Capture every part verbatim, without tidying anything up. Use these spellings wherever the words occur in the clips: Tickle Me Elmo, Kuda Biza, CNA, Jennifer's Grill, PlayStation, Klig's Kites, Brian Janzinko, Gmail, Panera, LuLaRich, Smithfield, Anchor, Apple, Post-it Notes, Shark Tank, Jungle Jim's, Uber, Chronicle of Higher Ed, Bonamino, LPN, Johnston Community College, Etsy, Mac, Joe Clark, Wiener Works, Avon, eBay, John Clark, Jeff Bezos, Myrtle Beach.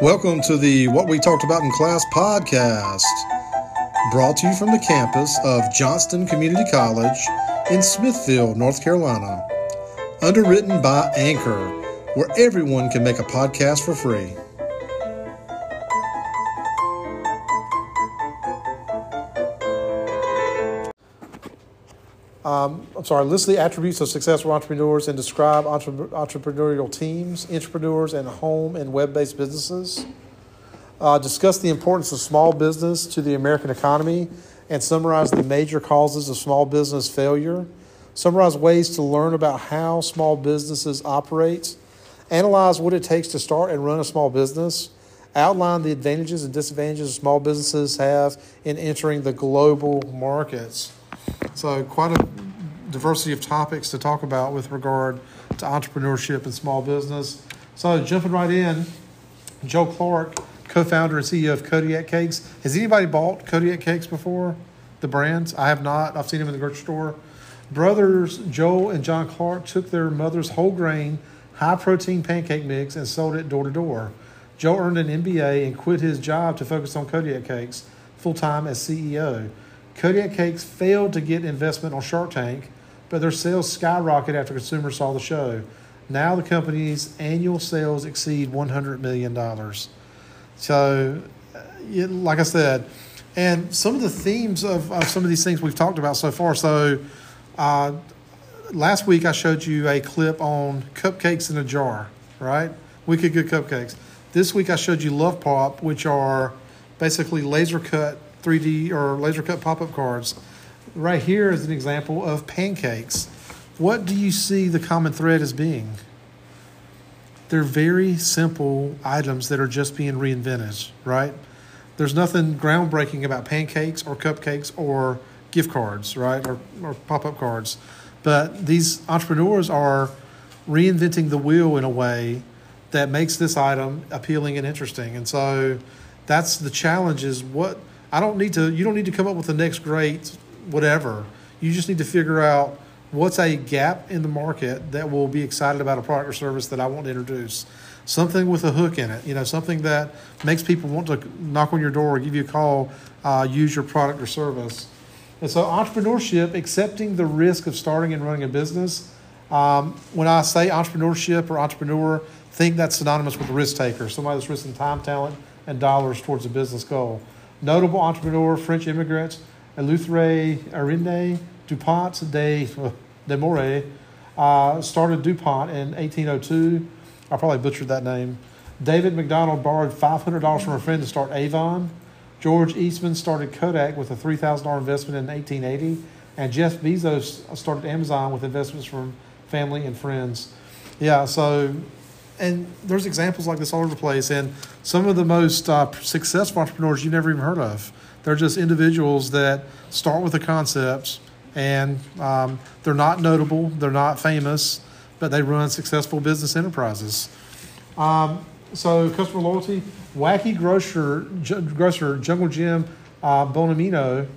Welcome to the What We Talked About in Class podcast, brought to you from the campus of Johnston Community College in Smithfield, North Carolina, underwritten by Anchor, where everyone can make a podcast for free. Um, I'm sorry, list the attributes of successful entrepreneurs and describe entre- entrepreneurial teams, entrepreneurs, and home and web-based businesses. Uh, discuss the importance of small business to the American economy and summarize the major causes of small business failure. Summarize ways to learn about how small businesses operate. Analyze what it takes to start and run a small business. Outline the advantages and disadvantages small businesses have in entering the global markets. So quite a diversity of topics to talk about with regard to entrepreneurship and small business. So jumping right in, Joe Clark, co-founder and C E O of Kodiak Cakes. Has anybody bought Kodiak Cakes before, the brands? I have not. I've seen them in the grocery store. Brothers Joel and John Clark took their mother's whole grain, high-protein pancake mix and sold it door-to-door. Joe earned an M B A and quit his job to focus on Kodiak Cakes full-time as C E O. Kodiak Cakes failed to get investment on Shark Tank, but their sales skyrocketed after consumers saw the show. Now the company's annual sales exceed one hundred million dollars. So, like I said, and some of the themes of, of some of these things we've talked about so far. So, uh, last week I showed you a clip on cupcakes in a jar, right? We could get cupcakes. This week I showed you Love Pop, which are basically laser cut three D or laser cut pop-up cards. Right here is an example of pancakes. What do you see the common thread as being? They're very simple items that are just being reinvented, right? There's nothing groundbreaking about pancakes or cupcakes or gift cards, right, or, or pop-up cards. But these entrepreneurs are reinventing the wheel in a way that makes this item appealing and interesting. And so that's the challenge is what – I don't need to, you don't need to come up with the next great whatever. You just need to figure out what's a gap in the market that will be excited about a product or service that I want to introduce. Something with a hook in it, you know, something that makes people want to knock on your door or give you a call, uh, use your product or service. And so entrepreneurship, accepting the risk of starting and running a business. Um, when I say entrepreneurship or entrepreneur, think that's synonymous with risk taker, somebody that's risking time, talent, and dollars towards a business goal. Notable entrepreneur, French immigrants, Eleuthère Arinde DuPont de, de Moray, uh, started DuPont in eighteen oh two. I probably butchered that name. David McDonald borrowed five hundred dollars from a friend to start Avon. George Eastman started Kodak with a three thousand dollars investment in eighteen eighty. And Jeff Bezos started Amazon with investments from family and friends. Yeah, so... And there's examples like this all over the place. And some of the most uh, successful entrepreneurs you've never even heard of. They're just individuals that start with the concepts and um, they're not notable. They're not famous, but they run successful business enterprises. Um, so customer loyalty, wacky grocer, ju- grocer Jungle Jim uh, Bonamino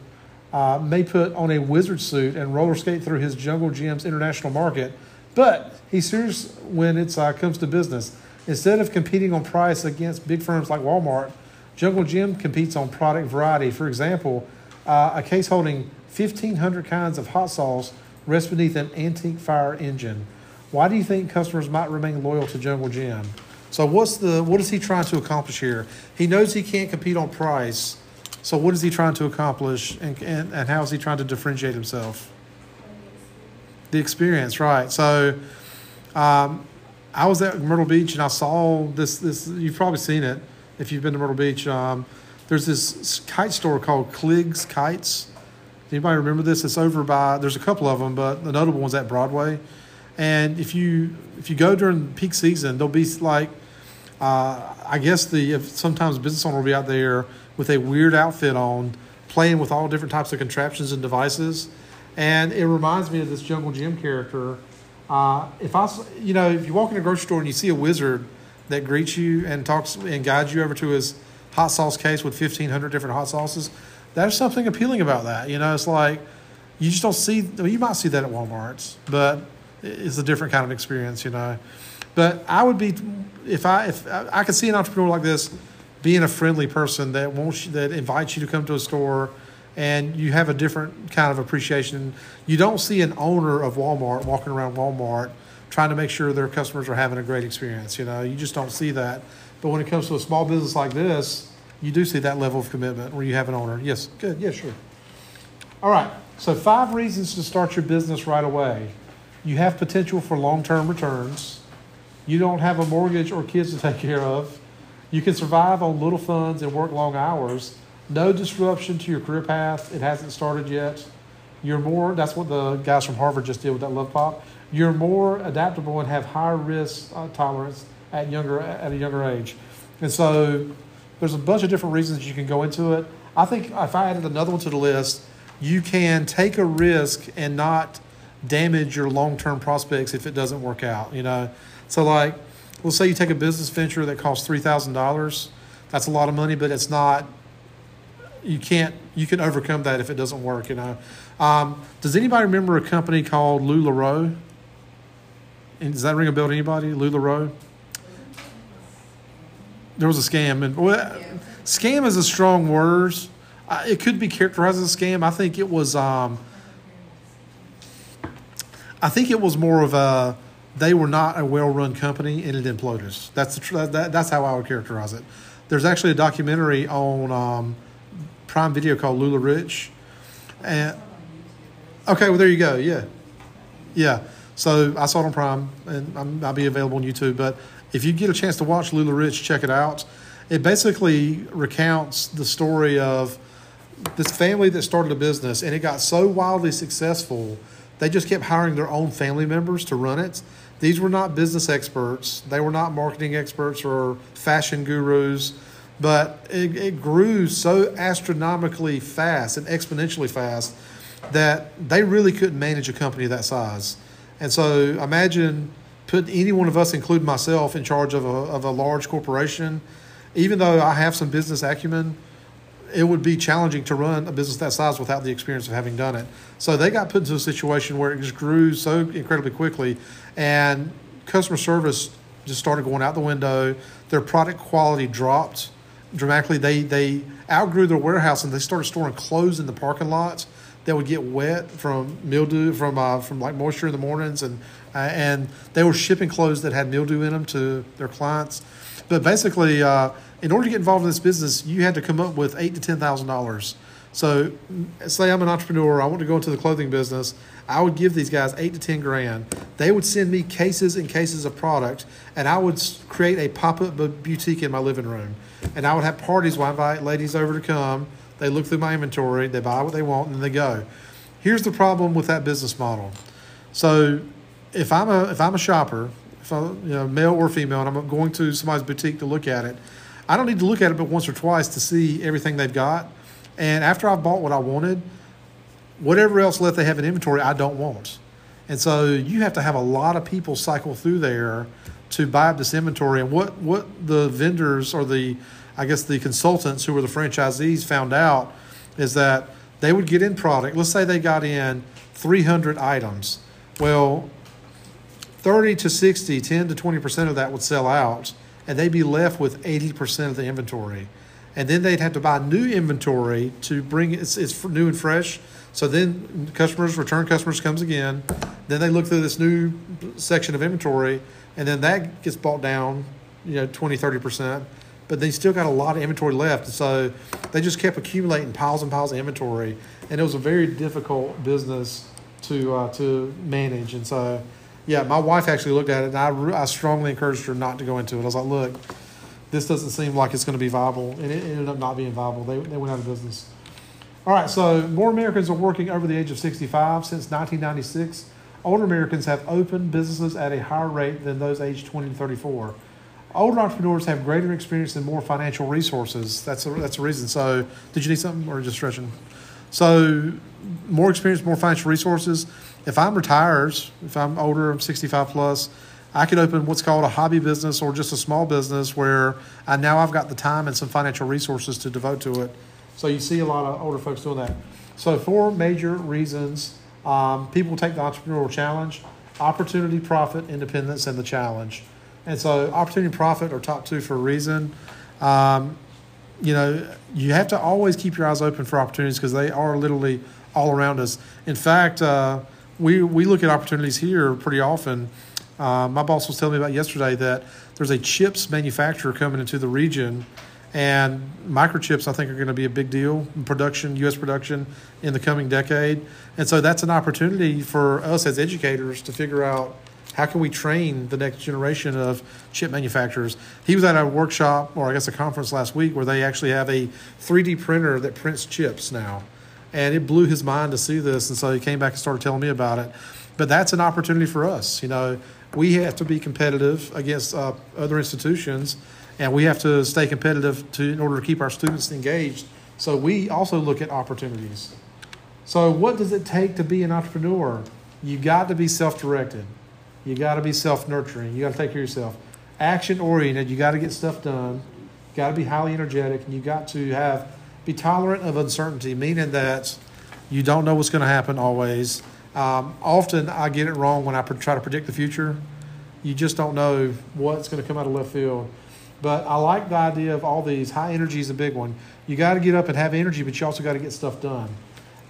uh, may put on a wizard suit and roller skate through his Jungle Jim's international market. But he's serious when it uh, comes to business. Instead of competing on price against big firms like Walmart, Jungle Jim competes on product variety. For example, uh, a case holding fifteen hundred kinds of hot sauce rests beneath an antique fire engine. Why do you think customers might remain loyal to Jungle Jim? So what's the what is he trying to accomplish here? He knows he can't compete on price. So what is he trying to accomplish and, and, and how is he trying to differentiate himself? The experience, right? So, um, I was at Myrtle Beach and I saw this. This you've probably seen it if you've been to Myrtle Beach. Um, there's this kite store called Klig's Kites. Does anybody remember this? It's over by. There's a couple of them, but the notable one's at Broadway. And if you if you go during peak season, there'll be like, uh, I guess the if sometimes business owner will be out there with a weird outfit on, playing with all different types of contraptions and devices. And it reminds me of this Jungle Jim character. Uh, if I, you know, if you walk in a grocery store and you see a wizard that greets you and talks and guides you over to his hot sauce case with fifteen hundred different hot sauces, there's something appealing about that. You know, it's like you just don't see. Well, you might see that at Walmart's, but it's a different kind of experience. You know, But I would be, if I if I could see an entrepreneur like this being a friendly person that wants you, that invites you to come to a store, and you have a different kind of appreciation. You don't see an owner of Walmart walking around Walmart trying to make sure their customers are having a great experience. You know, you just don't see that. But when it comes to a small business like this, you do see that level of commitment where you have an owner. Yes, good, yeah, sure. All right, so five reasons to start your business right away. You have potential for long-term returns. You don't have a mortgage or kids to take care of. You can survive on little funds and work long hours. No disruption to your career path. It hasn't started yet. You're more, that's what the guys from Harvard just did with that Love Pop. You're more adaptable and have higher risk uh, tolerance at younger at a younger age. And so there's a bunch of different reasons you can go into it. I think if I added another one to the list, you can take a risk and not damage your long-term prospects if it doesn't work out, you know. So like, let's say you take a business venture that costs three thousand dollars. That's a lot of money, but it's not, you can't, you can overcome that if it doesn't work, you know. Um, does anybody remember a company called LuLaRoe? And does that ring a bell to anybody? LuLaRoe? There was a scam. And well, yeah. Scam is a strong word. Uh, it could be characterized as a scam. I think it was, um, I think it was more of a, they were not a well-run company and it imploded. That's the, that, that's how I would characterize it. There's actually a documentary on um, Prime Video called LuLaRich. And okay, well there you go. Yeah, yeah. So I saw it on Prime, and I'm, I'll be available on YouTube. But if you get a chance to watch LuLaRich, check it out. It basically recounts the story of this family that started a business, and it got so wildly successful. They just kept hiring their own family members to run it. These were not business experts. They were not marketing experts or fashion gurus. But it, it grew so astronomically fast and exponentially fast that they really couldn't manage a company that size. And so imagine putting any one of us, including myself, in charge of a, of a large corporation. Even though I have some business acumen, it would be challenging to run a business that size without the experience of having done it. So they got put into a situation where it just grew so incredibly quickly, and customer service just started going out the window. Their product quality dropped dramatically. They they outgrew their warehouse, and they started storing clothes in the parking lots that would get wet from mildew, from uh, from like moisture in the mornings, and uh, and they were shipping clothes that had mildew in them to their clients. But basically, uh, in order to get involved in this business, you had to come up with eight to ten thousand dollars. So, say I'm an entrepreneur, I want to go into the clothing business. I would give these guys eight to ten grand. They would send me cases and cases of product, and I would create a pop-up boutique in my living room. And I would have parties where I invite ladies over to come. They look through my inventory, they buy what they want, and then they go. Here's the problem with that business model. So, if I'm a if I'm a shopper, if I, you know, male or female, and I'm going to somebody's boutique to look at it, I don't need to look at it but once or twice to see everything they've got. And after I bought what I wanted, whatever else left they have in inventory, I don't want. And so you have to have a lot of people cycle through there to buy up this inventory. And what, what the vendors or the, I guess the consultants who were the franchisees found out is that they would get in product. Let's say they got in three hundred items. Well, thirty to sixty, ten to twenty percent of that would sell out, and they'd be left with eighty percent of the inventory. And then they'd have to buy new inventory to bring it, it's, it's new and fresh. So then customers, return customers comes again. Then they look through this new section of inventory, and then that gets bought down, you know, twenty, thirty percent. But they still got a lot of inventory left. And so they just kept accumulating piles and piles of inventory. And it was a very difficult business to uh, to manage. And so, yeah, my wife actually looked at it, and I, I strongly encouraged her not to go into it. I was like, look, this doesn't seem like it's going to be viable. And it ended up not being viable. They they went out of business. All right, so more Americans are working over the age of sixty-five. Since nineteen ninety-six, older Americans have opened businesses at a higher rate than those aged twenty to thirty-four. Older entrepreneurs have greater experience and more financial resources. That's a, that's a reason. So did you need something or just stretching? So more experience, more financial resources. If I'm retired, if I'm older, I'm sixty-five plus, I could open what's called a hobby business or just a small business where I now I've got the time and some financial resources to devote to it. So you see a lot of older folks doing that. So four major reasons um, people take the entrepreneurial challenge: opportunity, profit, independence, and the challenge. And so opportunity profit are top two for a reason. Um, you know, you have to always keep your eyes open for opportunities because they are literally all around us. In fact, uh, we, we look at opportunities here pretty often. Uh, my boss was telling me about yesterday that there's a chips manufacturer coming into the region, and microchips, I think, are going to be a big deal in production, U S production in the coming decade. And so that's an opportunity for us as educators to figure out how can we train the next generation of chip manufacturers. He was at a workshop, or I guess a conference last week, where they actually have a three D printer that prints chips now. And it blew his mind to see this. And so he came back and started telling me about it. But that's an opportunity for us. You know, we have to be competitive against uh, other institutions, and we have to stay competitive to in order to keep our students engaged. So we also look at opportunities. So what does it take to be an entrepreneur? You got to be self-directed. You got to be self-nurturing. You got to take care of yourself. Action-oriented. You got to get stuff done. Got to be highly energetic, and you got to have be tolerant of uncertainty, meaning that you don't know what's going to happen always. Um, often I get it wrong when I pr- try to predict the future. You just don't know what's going to come out of left field. But I like the idea of all these. High energy is a big one. You got to get up and have energy, but you also got to get stuff done.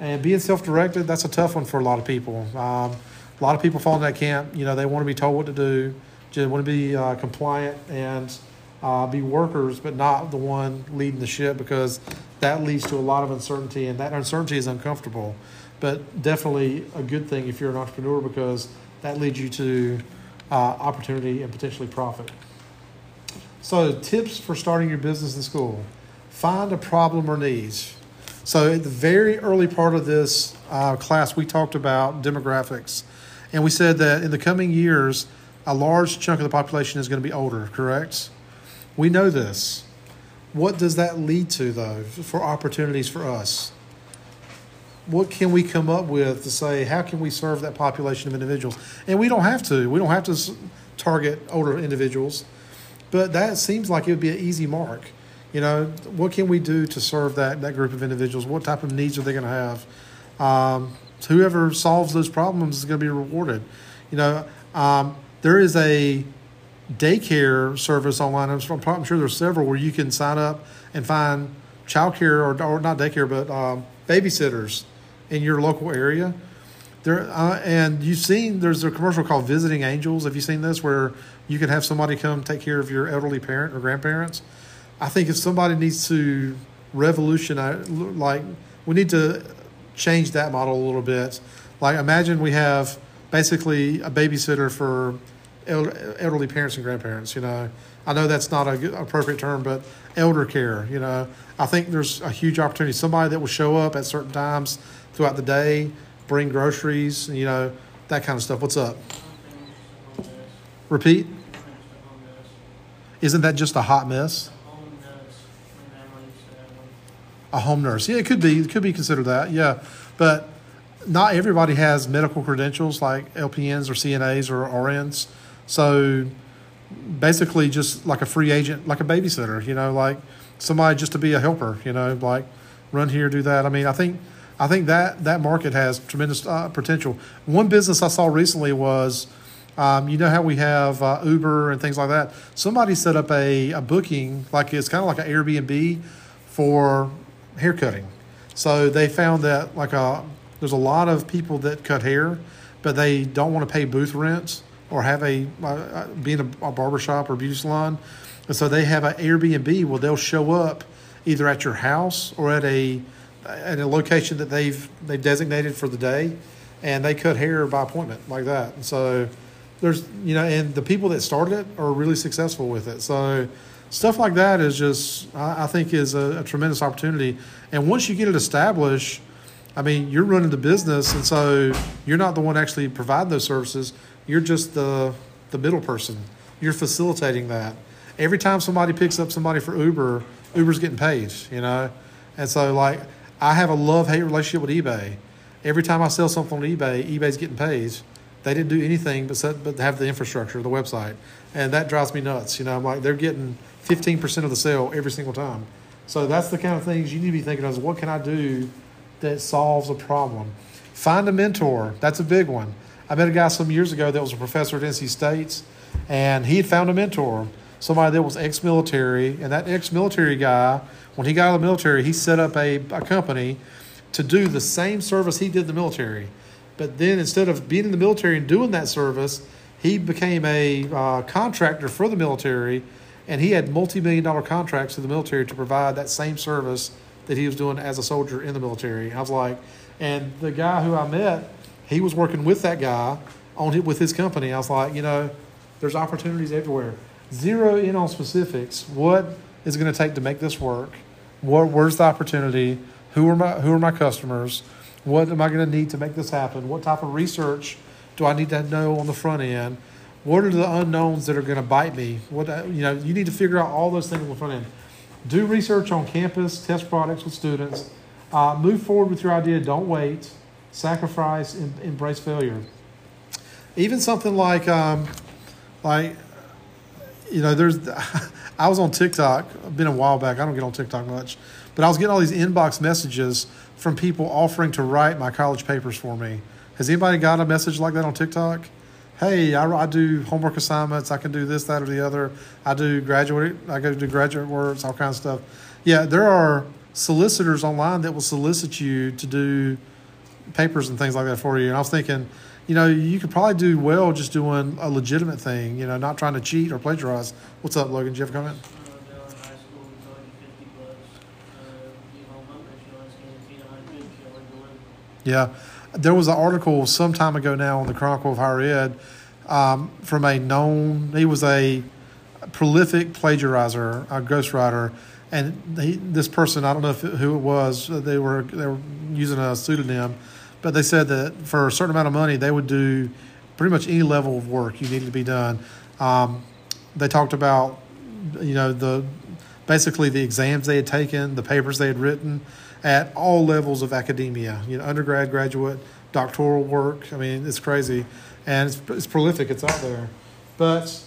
And being self-directed, that's a tough one for a lot of people. Um, a lot of people fall in that camp. You know, they want to be told what to do, just want to be uh, compliant and uh, be workers, but not the one leading the ship, because that leads to a lot of uncertainty, and that uncertainty is uncomfortable. But definitely a good thing if you're an entrepreneur, because that leads you to uh, opportunity and potentially profit. So tips for starting your business in school. Find a problem or needs. So at the very early part of this uh, class, we talked about demographics. And we said that in the coming years, a large chunk of the population is going to be older, correct? We know this. What does that lead to, though, for opportunities for us? What can we come up with to say, how can we serve that population of individuals? And we don't have to. We don't have to target older individuals. But that seems like it would be an easy mark. You know, what can we do to serve that, that group of individuals? What type of needs are they going to have? Um, whoever solves those problems is going to be rewarded. You know, um, there is a daycare service online. I'm, I'm sure there's several where you can sign up and find childcare or, or not daycare, but um, babysitters in your local area. There uh, and you've seen there's a commercial called Visiting Angels. Have you seen this, where you can have somebody come take care of your elderly parent or grandparents? I think if somebody needs to revolutionize, like we need to change that model a little bit. Like imagine we have basically a babysitter for elder, elderly parents and grandparents. You know, I know that's not a good, appropriate term, but elder care. You know, I think there's a huge opportunity. Somebody that will show up at certain times throughout the day, bring groceries, you know, that kind of stuff. What's up? Repeat. Isn't that just a hot mess? A home nurse. Yeah, it could be. It could be considered that. Yeah. But not everybody has medical credentials like L P Ns or C N As or R Ns. So basically just like a free agent, like a babysitter, you know, like somebody just to be a helper, you know, like run here, do that. I mean, I think I think that, that market has tremendous uh, potential. One business I saw recently was, um, you know how we have uh, Uber and things like that. Somebody set up a, a booking, like it's kind of like an Airbnb for haircutting. So they found that like a, there's a lot of people that cut hair, but they don't want to pay booth rent or have a uh, be in a, a barbershop or beauty salon. And so they have an Airbnb where they'll show up either at your house or at a at a location that they've they've designated for the day, and they cut hair by appointment like that. And so there's, you know, and the people that started it are really successful with it. So stuff like that is just, I, I think is a, a tremendous opportunity. And once you get it established, I mean, you're running the business, and so you're not the one actually providing those services. You're just the the middle person. You're facilitating that. Every time somebody picks up somebody for Uber, Uber's getting paid, you know? And so like, I have a love-hate relationship with eBay. Every time I sell something on eBay, eBay's getting paid. They didn't do anything but set, but have the infrastructure, the website. And that drives me nuts. You know, I'm like, they're getting fifteen percent of the sale every single time. So that's the kind of things you need to be thinking of, is what can I do that solves a problem? Find a mentor. That's a big one. I met a guy some years ago that was a professor at N C State, And he had found a mentor, somebody that was ex-military. And that ex-military guy, when he got out of the military, he set up a, a company to do the same service he did in the military. But then instead of being in the military and doing that service, he became a uh, contractor for the military, and he had multi-million dollar contracts to the military to provide that same service that he was doing as a soldier in the military. I was like, and the guy who I met, he was working with that guy on it with his company. I was like, you know, there's opportunities everywhere. Zero in on specifics. What is it going to take to make this work? What, where's the opportunity? Who are my who are my customers? What am I going to need to make this happen? What type of research do I need to know on the front end? What are the unknowns that are going to bite me? What you know, you need to figure out all those things on the front end. Do research on campus, test products with students. Uh, move forward with your idea. Don't wait. Sacrifice. Em- embrace failure. Even something like, um, like, you know, there's. I was on TikTok. It's been a while back. I don't get on TikTok much, but I was getting all these inbox messages from people offering to write my college papers for me. Has anybody got a message like that on TikTok? Hey, I, I do homework assignments. I can do this, that, or the other. I do graduate. I go do graduate works, all kinds of stuff. Yeah, there are solicitors online that will solicit you to do papers and things like that for you. And I was thinking, you know, you could probably do well just doing a legitimate thing. You know, not trying to cheat or plagiarize. What's up, Logan? Do you have a comment? Yeah. There was an article some time ago now on the Chronicle of Higher Ed um, from a known, he was a prolific plagiarizer, a ghostwriter, and he, this person, I don't know if it, who it was, they were they were using a pseudonym, but they said that for a certain amount of money, they would do pretty much any level of work you needed to be done. Um, they talked about, you know, the basically the exams they had taken, the papers they had written, at all levels of academia, you know, undergrad, graduate, doctoral work. I mean, it's crazy, and it's it's prolific. It's out there, but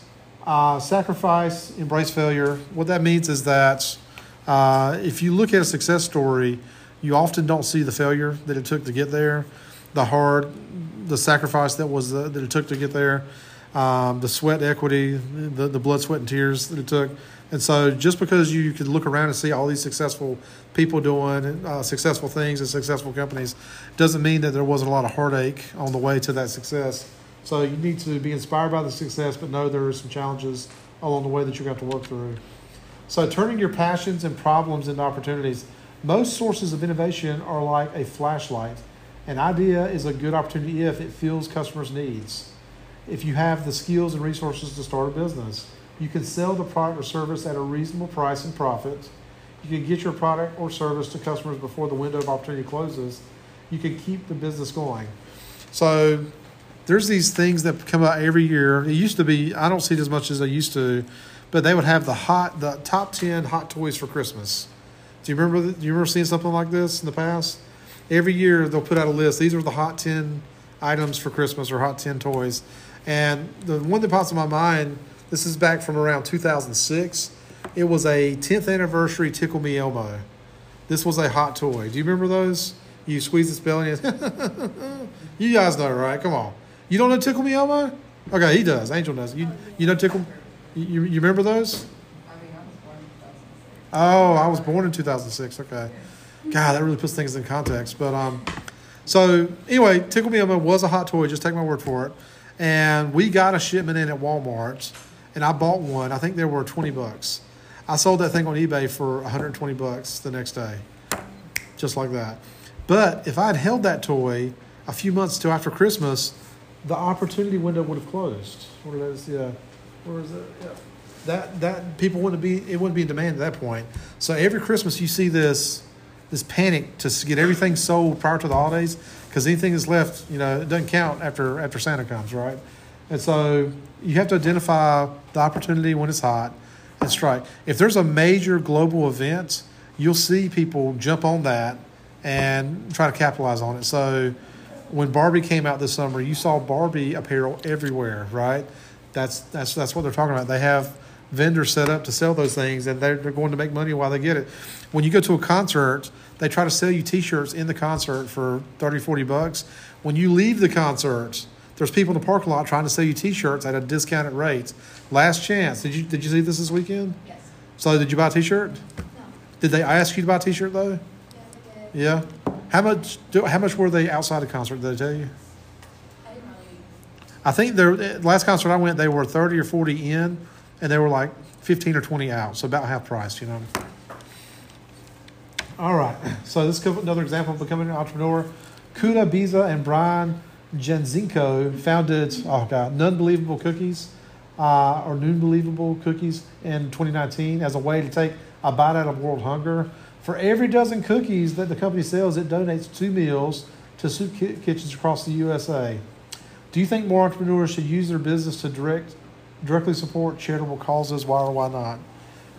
uh, sacrifice, embrace failure. What that means is that uh, if you look at a success story, you often don't see the failure that it took to get there, the hard, the sacrifice that was the, that it took to get there, um, the sweat equity, the the blood, sweat, and tears that it took. And so just because you could look around and see all these successful people doing uh, successful things and successful companies doesn't mean that there wasn't a lot of heartache on the way to that success. So you need to be inspired by the success, but know there are some challenges along the way that you're going to have to work through. So turning your passions and problems into opportunities. Most sources of innovation are like a flashlight. An idea is a good opportunity if it fills customers' needs, if you have the skills and resources to start a business. You can sell the product or service at a reasonable price and profit. You can get your product or service to customers before the window of opportunity closes. You can keep the business going. So there's these things that come out every year. It used to be, I don't see it as much as I used to, but they would have the hot, the top ten hot toys for Christmas. Do you remember? Do you remember seeing something like this in the past? Every year they'll put out a list. These are the hot ten items for Christmas or hot ten toys. And the one that pops in my mind, this is back from around two thousand six. It was a tenth anniversary Tickle Me Elmo. This was a hot toy. Do you remember those? You squeeze this belly and you guys know, right? Come on. You don't know Tickle Me Elmo? Okay, he does. Angel does. You you know Tickle? You, you remember those? I mean, I was born in two thousand six. Oh, I was born in two thousand six. Okay. God, that really puts things in context. But um, so anyway, Tickle Me Elmo was a hot toy. Just take my word for it. And we got a shipment in at Walmart. And I bought one. I think there were twenty bucks. I sold that thing on eBay for one hundred twenty bucks the next day, just like that. But if I had held that toy a few months till after Christmas, the opportunity window would have closed. What is, yeah, where is it? Yeah. That that people wouldn't be. It wouldn't be in demand at that point. So every Christmas you see this this panic to get everything sold prior to the holidays because anything that's left, you know, it doesn't count after after Santa comes, right? And so you have to identify the opportunity when it's hot and strike. If there's a major global event, you'll see people jump on that and try to capitalize on it. So when Barbie came out this summer, you saw Barbie apparel everywhere, right? That's that's that's what they're talking about. They have vendors set up to sell those things, and they're, they're going to make money while they get it. When you go to a concert, they try to sell you T-shirts in the concert for thirty, forty bucks. When you leave the concert, There's people in the parking lot trying to sell you T-shirts at a discounted rate. Last chance. Did you did you see this this weekend? Yes. So did you buy a T-shirt? No. Did they ask you to buy a T-shirt though? Yes, I did. Yeah. How much? Do, how much were they outside the concert? Did they tell you? I didn't really. I think their last concert I went, they were thirty or forty in, and they were like fifteen or twenty out, so about half price, you know. All right. So this is another example of becoming an entrepreneur. Kuda Biza and Brian Janzinko founded oh God, Unbelievable Cookies, uh, or Unbelievable Cookies in twenty nineteen as a way to take a bite out of world hunger. For every dozen cookies that the company sells, it donates two meals to soup ki- kitchens across the U S A. Do you think more entrepreneurs should use their business to direct directly support charitable causes? Why or why not?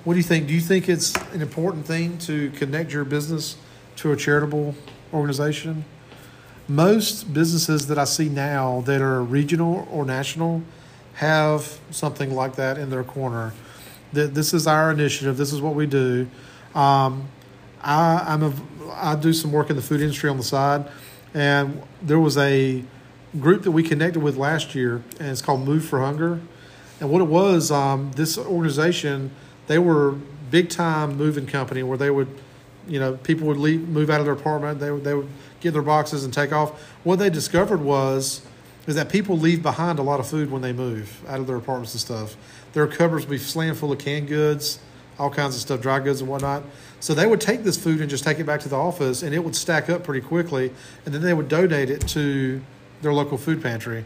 What do you think? Do you think it's an important thing to connect your business to a charitable organization? Most businesses that I see now that are regional or national have something like that in their corner. That this is our initiative. This is what we do. Um, I I'm a, I do some work in the food industry on the side, and there was a group that we connected with last year, and it's called Move for Hunger. And what it was, um, this organization, they were big time moving company where they would, you know, people would leave, move out of their apartment. They would they would. get their boxes and take off. What they discovered was is that people leave behind a lot of food when they move out of their apartments and stuff. Their cupboards would be slammed full of canned goods, all kinds of stuff, dry goods and whatnot. So they would take this food and just take it back to the office, and it would stack up pretty quickly, and then they would donate it to their local food pantry.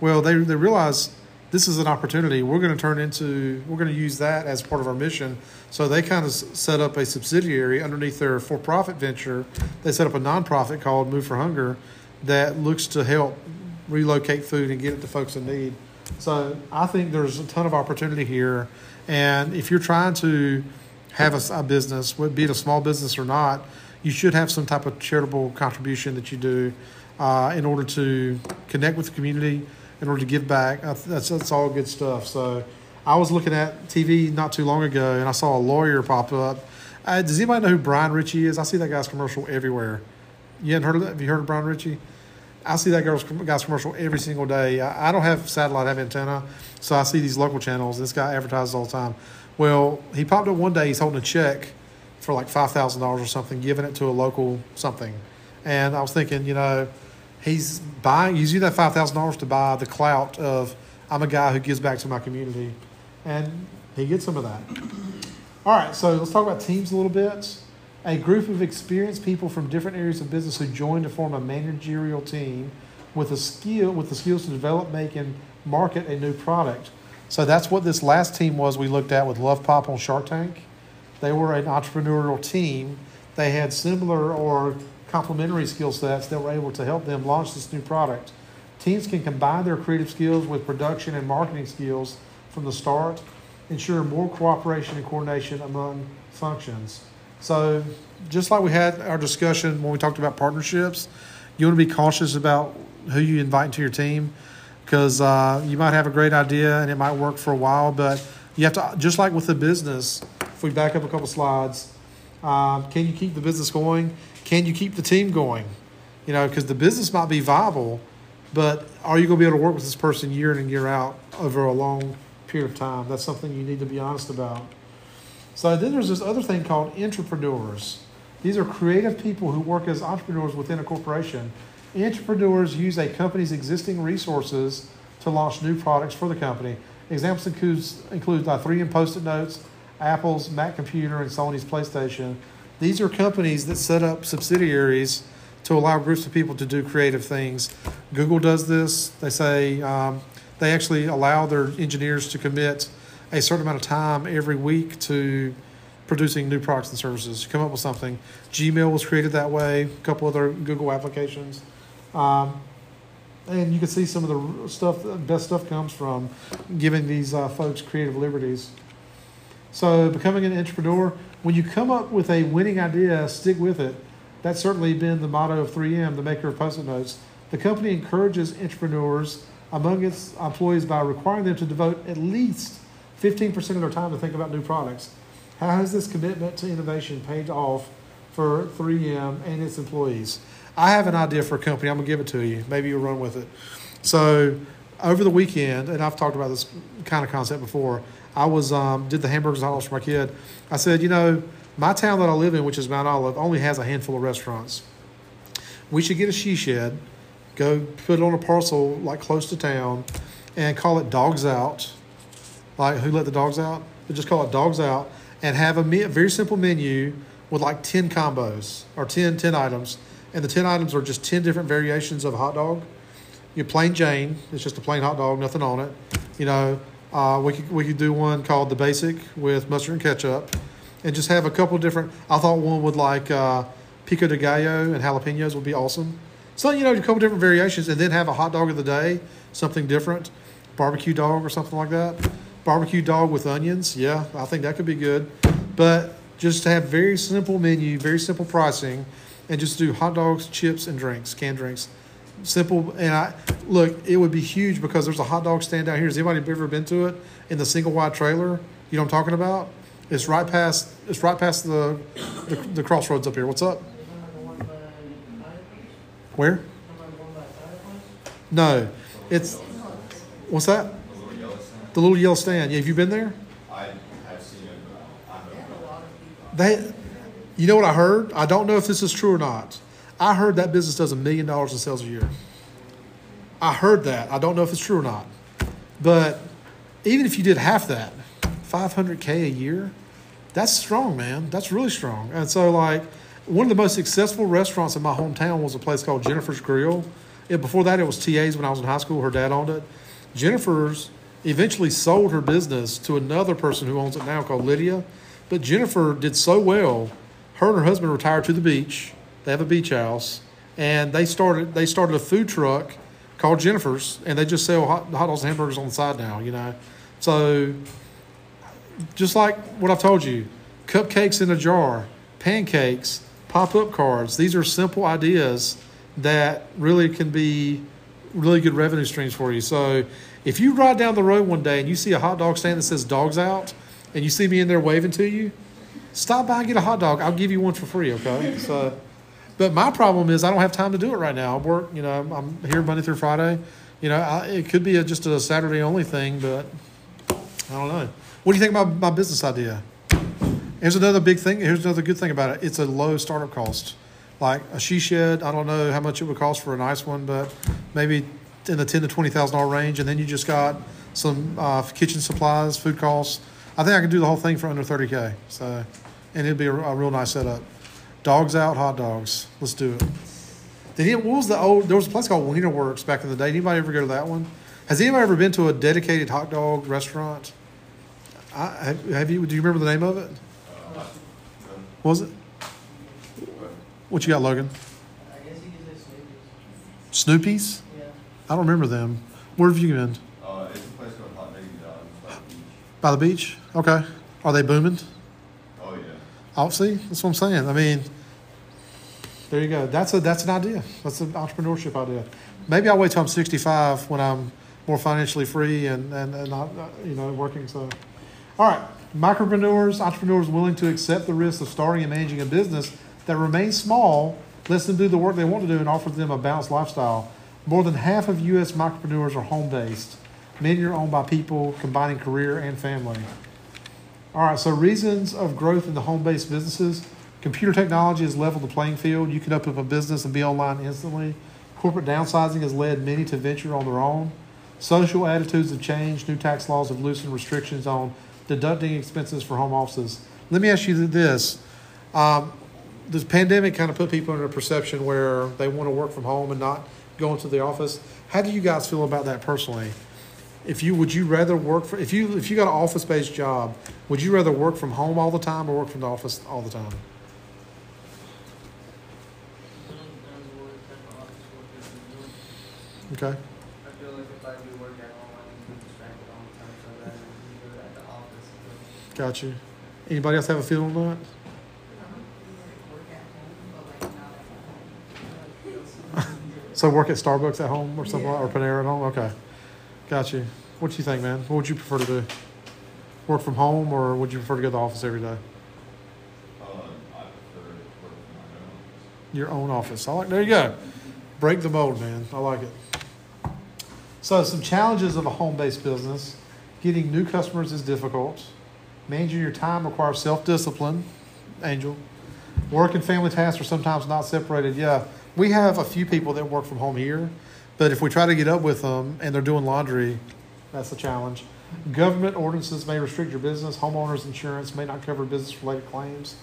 Well, they they realized this is an opportunity. We're going to turn into, we're going to use that as part of our mission. So they kind of set up a subsidiary underneath their for-profit venture. They set up a nonprofit called Move for Hunger that looks to help relocate food and get it to folks in need. So I think there's a ton of opportunity here. And if you're trying to have a, a business, be it a small business or not, you should have some type of charitable contribution that you do uh, in order to connect with the community, in order to give back. That's that's all good stuff. So I was looking at T V not too long ago, and I saw a lawyer pop up. Uh, does anybody know who Brian Ritchie is? I see that guy's commercial everywhere. You hadn't heard of that? Have you heard of Brian Ritchie? I see that guy's commercial every single day. I, I don't have satellite, I have antenna, so I see these local channels. This guy advertises all the time. Well, he popped up one day. He's holding a check for like five thousand dollars or something, giving it to a local something. And I was thinking, you know, he's buying, he's using that five thousand dollars to buy the clout of, I'm a guy who gives back to my community. And he gets some of that. All right, so let's talk about teams a little bit. A group of experienced people from different areas of business who join to form a managerial team with a skill with the skills to develop, make, and market a new product. So that's what this last team was we looked at with Love Pop on Shark Tank. They were an entrepreneurial team. They had similar or complementary skill sets that were able to help them launch this new product. Teams can combine their creative skills with production and marketing skills from the start, ensuring more cooperation and coordination among functions. So just like we had our discussion when we talked about partnerships, you want to be cautious about who you invite into your team, because uh, you might have a great idea and it might work for a while, but you have to, just like with the business, if we back up a couple slides, uh, can you keep the business going? Can you keep the team going? You know, because the business might be viable, but are you going to be able to work with this person year in and year out over a long period of time? That's something you need to be honest about. So then there's this other thing called intrapreneurs. These are creative people who work as entrepreneurs within a corporation. Intrapreneurs use a company's existing resources to launch new products for the company. Examples includes, include like three M Post-it Notes, Apple's Mac computer, and Sony's PlayStation. These are companies that set up subsidiaries to allow groups of people to do creative things. Google does this. They say um, they actually allow their engineers to commit a certain amount of time every week to producing new products and services, come up with something. Gmail was created that way, a couple other Google applications. Um, and you can see some of the stuff, the best stuff comes from giving these uh, folks creative liberties. So becoming an entrepreneur, when you come up with a winning idea, stick with it. That's certainly been the motto of three M, the maker of Post-it Notes. The company encourages entrepreneurs among its employees by requiring them to devote at least fifteen percent of their time to think about new products. How has this commitment to innovation paid off for three M and its employees? I have an idea for a company. I'm going to give it to you. Maybe you'll run with it. So over the weekend, and I've talked about this kind of concept before, I was um, did the hamburgers and hot dogs for my kid. I said, you know, my town that I live in, which is Mount Olive, only has a handful of restaurants. We should get a she shed, go put it on a parcel like close to town, and call it Dogs Out. Like, who let the dogs out? But just call it Dogs Out, and have a me- very simple menu with like ten combos or ten, ten items. And the ten items are just ten different variations of a hot dog. Your plain Jane, it's just a plain hot dog, nothing on it. You know, uh, we could we could do one called the Basic with mustard and ketchup, and just have a couple different. I thought one would like uh, pico de gallo and jalapenos would be awesome. So, you know, a couple different variations, and then have a hot dog of the day, something different, barbecue dog or something like that. Barbecue dog with onions, yeah, I think that could be good. But just to have very simple menu, very simple pricing, and just do hot dogs, chips, and drinks, canned drinks. Simple. And I look, it would be huge because there's a hot dog stand down here. Has anybody ever been to it? In the single wide trailer, you know what I'm talking about? It's right past. It's right past the the, the crossroads up here. What's up? Where? No, it's. What's that? The little yellow stand. Yeah, have you been there? I have seen it. I they, you know what I heard? I don't know if this is true or not. I heard that business does a million dollars in sales a year. I heard that. I don't know if it's true or not. But even if you did half that, five hundred K a year, that's strong, man. That's really strong. And so, like, one of the most successful restaurants in my hometown was a place called Jennifer's Grill. It, before that, it was T A's when I was in high school. Her dad owned it. Jennifer's eventually sold her business to another person who owns it now called Lydia. But Jennifer did so well, her and her husband retired to the beach. They have a beach house, and they started they started a food truck called Jennifer's, and they just sell hot, hot dogs and hamburgers on the side now, you know. So just like what I've told you, cupcakes in a jar, pancakes, pop-up cards, these are simple ideas that really can be really good revenue streams for you. So if you ride down the road one day and you see a hot dog stand that says Dogs Out and you see me in there waving to you, stop by and get a hot dog. I'll give you one for free, okay? So, but my problem is I don't have time to do it right now. I work, you know, I'm here Monday through Friday. You know, I, it could be a, just a Saturday only thing, but I don't know. What do you think about my business idea? Here's another big thing. Here's another good thing about it. It's a low startup cost. Like a she shed, I don't know how much it would cost for a nice one, but maybe in the ten to twenty thousand dollar range, and then you just got some uh, kitchen supplies, food costs. I think I can do the whole thing for under thirty k. So, and it'd be a, a real nice setup. Dogs Out, hot dogs. Let's do it. Did he, what was the old? There was a place called Wiener Works back in the day. Anybody ever go to that one? Has anybody ever been to a dedicated hot dog restaurant? I, have you? Do you remember the name of it? Uh, was it? What you got, Logan? I guess you could say Snoopy's. Snoopy's? Yeah. I don't remember them. Where have you been? Uh, it's a place called Hot Baby Dogs by the beach. By the beach? Okay. Are they booming? Oh, yeah. I'll see. That's what I'm saying. I mean, there you go. That's a that's an idea. That's an entrepreneurship idea. Maybe I'll wait till I'm sixty-five when I'm more financially free and, and, and not, you know, working. So, all right. Micropreneurs, entrepreneurs willing to accept the risk of starting and managing a business that remains small, lets them do the work they want to do, and offers them a balanced lifestyle. More than half of U S micropreneurs are home-based. Many are owned by people combining career and family. All right, so reasons of growth in the home-based businesses. Computer technology has leveled the playing field. You can open up a business and be online instantly. Corporate downsizing has led many to venture on their own. Social attitudes have changed. New tax laws have loosened restrictions on deducting expenses for home offices. Let me ask you this. Um, This pandemic kind of put people in a perception where they want to work from home and not go into the office. How do you guys feel about that personally? If you would you rather work for if you if you got an office-based job, would you rather work from home all the time or work from the office all the time? Okay. I feel like if I do work at home, I can be distracted all the time, so that I do it at the office. Got you. Anybody else have a feeling on that? So work at Starbucks at home or something, yeah. Like, or Panera at home? Okay. Got you. What do you think, man? What would you prefer to do? Work from home, or would you prefer to go to the office every day? Uh, I prefer to work from my own office. your own office. I like, there you go. Break the mold, man. I like it. So some challenges of a home-based business. Getting new customers is difficult. Managing your time requires self-discipline. Angel. Work and family tasks are sometimes not separated. Yeah, we have a few people that work from home here, but if we try to get up with them and they're doing laundry, that's a challenge. Government ordinances may restrict your business. Homeowners insurance may not cover business-related claims.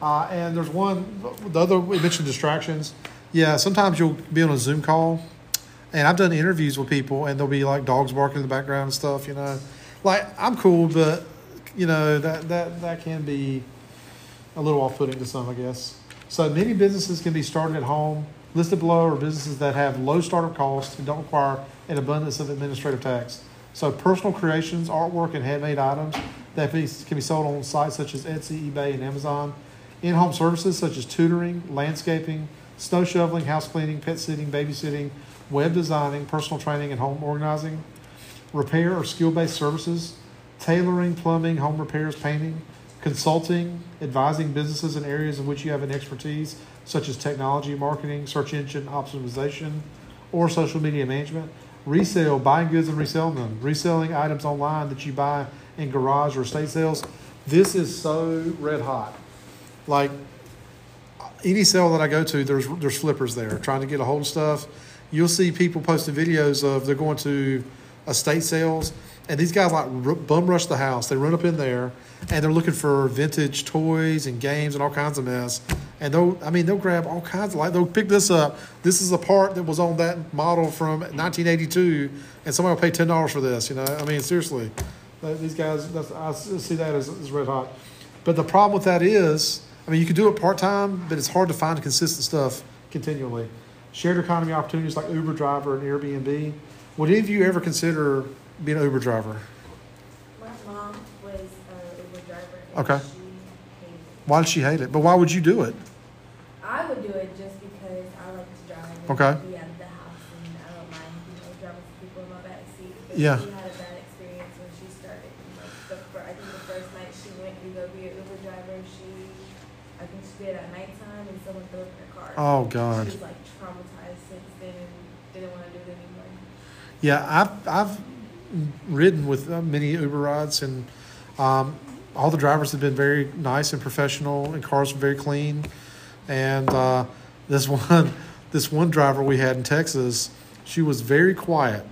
Uh, and there's one, the other, we mentioned distractions. Yeah, sometimes you'll be on a Zoom call, and I've done interviews with people, and there'll be, like, dogs barking in the background and stuff, you know. Like, I'm cool, but, you know, that, that, that can be a little off-putting to some, I guess. So many businesses can be started at home. Listed below are businesses that have low startup costs and don't require an abundance of administrative tasks. So personal creations, artwork, and handmade items that can be sold on sites such as Etsy, eBay, and Amazon. In-home services such as tutoring, landscaping, snow shoveling, house cleaning, pet sitting, babysitting, web designing, personal training, and home organizing. Repair or skill-based services, tailoring, plumbing, home repairs, painting, consulting, advising businesses in areas in which you have an expertise, such as technology, marketing, search engine optimization, or social media management. Resale, buying goods and reselling them. Reselling items online that you buy in garage or estate sales. This is so red hot. Like, any sale that I go to, there's there's flippers there trying to get a hold of stuff. You'll see people posting videos of they're going to estate sales, and these guys like r- bum rush the house. They run up in there, and they're looking for vintage toys and games and all kinds of mess. And they'll, I mean, they'll grab all kinds of, like, they'll pick this up. This is a part that was on that model from nineteen eighty-two, and somebody will pay ten dollars for this, you know. I mean, seriously, these guys, that's, I see that as, as red hot. But the problem with that is, I mean, you can do it part-time, but it's hard to find consistent stuff continually. Shared economy opportunities like Uber driver and Airbnb. Would any of you ever consider being an Uber driver? My mom was an Uber driver. And okay. She hated it. Why did she hate it? But why would you do it? I would do it just because I like to drive and okay. be out of the house, and I don't mind, you know, driving people in my backseat. But yeah. She had a bad experience when she started. Like the, I think the first night she went to go be an Uber driver, she, I think she did at nighttime, and someone threw up in her car. Oh God. She was like traumatized since then and didn't want to do it anymore. Yeah, I've I've ridden with many Uber rides, and um, all the drivers have been very nice and professional, and cars were very clean. And uh, this one, this one driver we had in Texas, she was very quiet.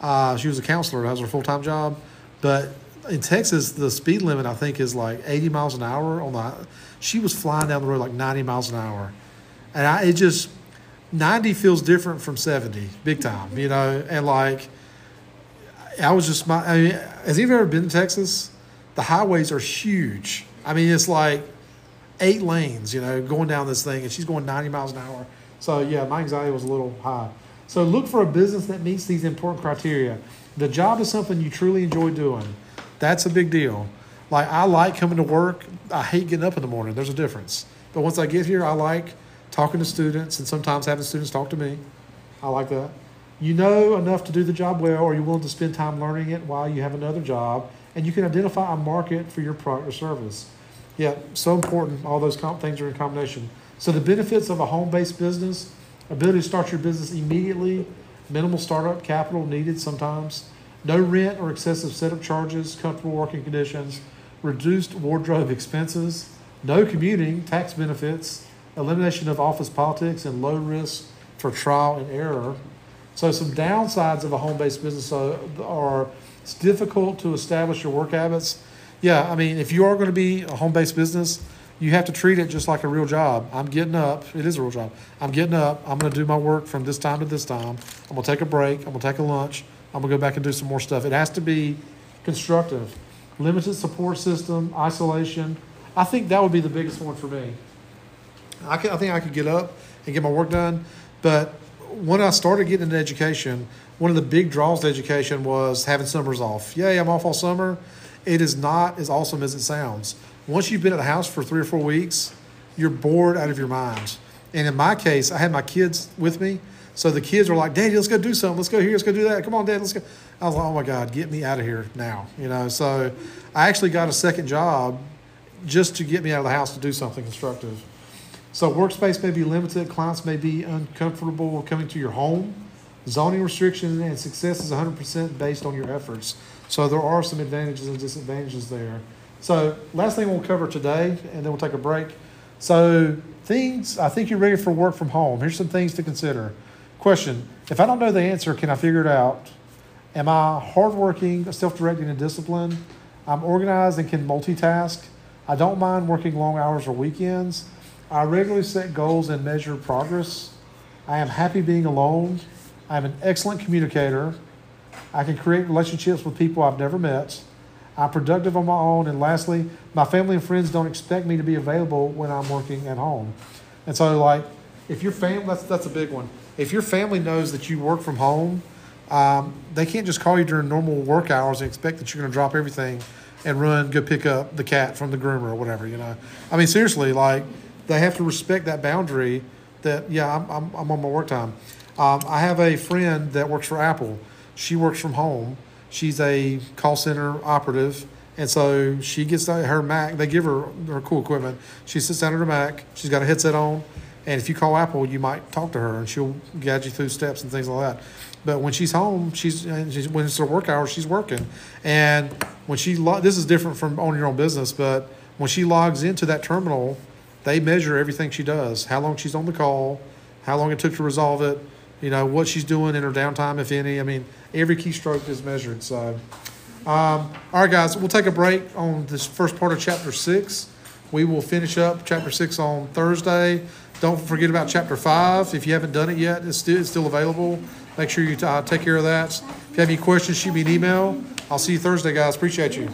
Uh, she was a counselor; that was her full-time job. But in Texas, the speed limit I think is like eighty miles an hour. On the, she was flying down the road like ninety miles an hour, and I, it just ninety feels different from seventy, big time, you know. And like, I was just my. I mean, has anyone ever been to Texas? The highways are huge. I mean, it's like eight lanes, you know, going down this thing, and she's going ninety miles an hour. So, yeah, my anxiety was a little high. So look for a business that meets these important criteria. The job is something you truly enjoy doing. That's a big deal. Like, I like coming to work. I hate getting up in the morning. There's a difference. But once I get here, I like talking to students and sometimes having students talk to me. I like that. You know enough to do the job well, or you're willing to spend time learning it while you have another job, and you can identify a market for your product or service. Yeah, so important. All those comp things are in combination. So the benefits of a home-based business: ability to start your business immediately, minimal startup capital needed sometimes, no rent or excessive setup charges, comfortable working conditions, reduced wardrobe expenses, no commuting, tax benefits, elimination of office politics, and low risk for trial and error. So some downsides of a home-based business are it's difficult to establish your work habits. Yeah, I mean, if you are going to be a home-based business, you have to treat it just like a real job. I'm getting up. It is a real job. I'm getting up. I'm going to do my work from this time to this time. I'm going to take a break. I'm going to take a lunch. I'm going to go back and do some more stuff. It has to be constructive. Limited support system, isolation. I think that would be the biggest one for me. I, could, I think I could get up and get my work done, but when I started getting into education, one of the big draws to education was having summers off. Yay, I'm off all summer. It is not as awesome as it sounds. Once you've been at the house for three or four weeks, you're bored out of your mind. And in my case, I had my kids with me. So the kids were like, Daddy, let's go do something. Let's go here. Let's go do that. Come on, Dad, let's go. I was like, oh, my God, get me out of here now. You know, so I actually got a second job just to get me out of the house to do something constructive. So workspace may be limited. Clients may be uncomfortable coming to your home. Zoning restrictions and success is one hundred percent based on your efforts. So there are some advantages and disadvantages there. So last thing we'll cover today, and then we'll take a break. So things, I think you're ready for work from home. Here's some things to consider. Question, if I don't know the answer, can I figure it out? Am I hardworking, self-directing, and disciplined? I'm organized and can multitask. I don't mind working long hours or weekends. I regularly set goals and measure progress. I am happy being alone. I'm an excellent communicator. I can create relationships with people I've never met. I'm productive on my own. And lastly, my family and friends don't expect me to be available when I'm working at home. And so, like, if your family, that's, that's a big one. If your family knows that you work from home, um, they can't just call you during normal work hours and expect that you're going to drop everything and run, go pick up the cat from the groomer or whatever, you know. I mean, seriously, like, they have to respect that boundary that, yeah, I'm, I'm, I'm on my work time. Um, I have a friend that works for Apple. She works from home. She's a call center operative. And so she gets her Mac. They give her her cool equipment. She sits down at her Mac. She's got a headset on. And if you call Apple, you might talk to her, and she'll guide you through steps and things like that. But when she's home, she's, she's when it's her work hour, she's working. And when she lo- – this is different from owning your own business, but when she logs into that terminal, they measure everything she does, how long she's on the call, how long it took to resolve it, you know, what she's doing in her downtime, if any. I mean, every keystroke is measured. So, um, all right, guys, we'll take a break on this first part of Chapter six. We will finish up Chapter six on Thursday. Don't forget about Chapter five. If you haven't done it yet, it's still, it's still available. Make sure you t- uh, take care of that. If you have any questions, shoot me an email. I'll see you Thursday, guys. Appreciate you.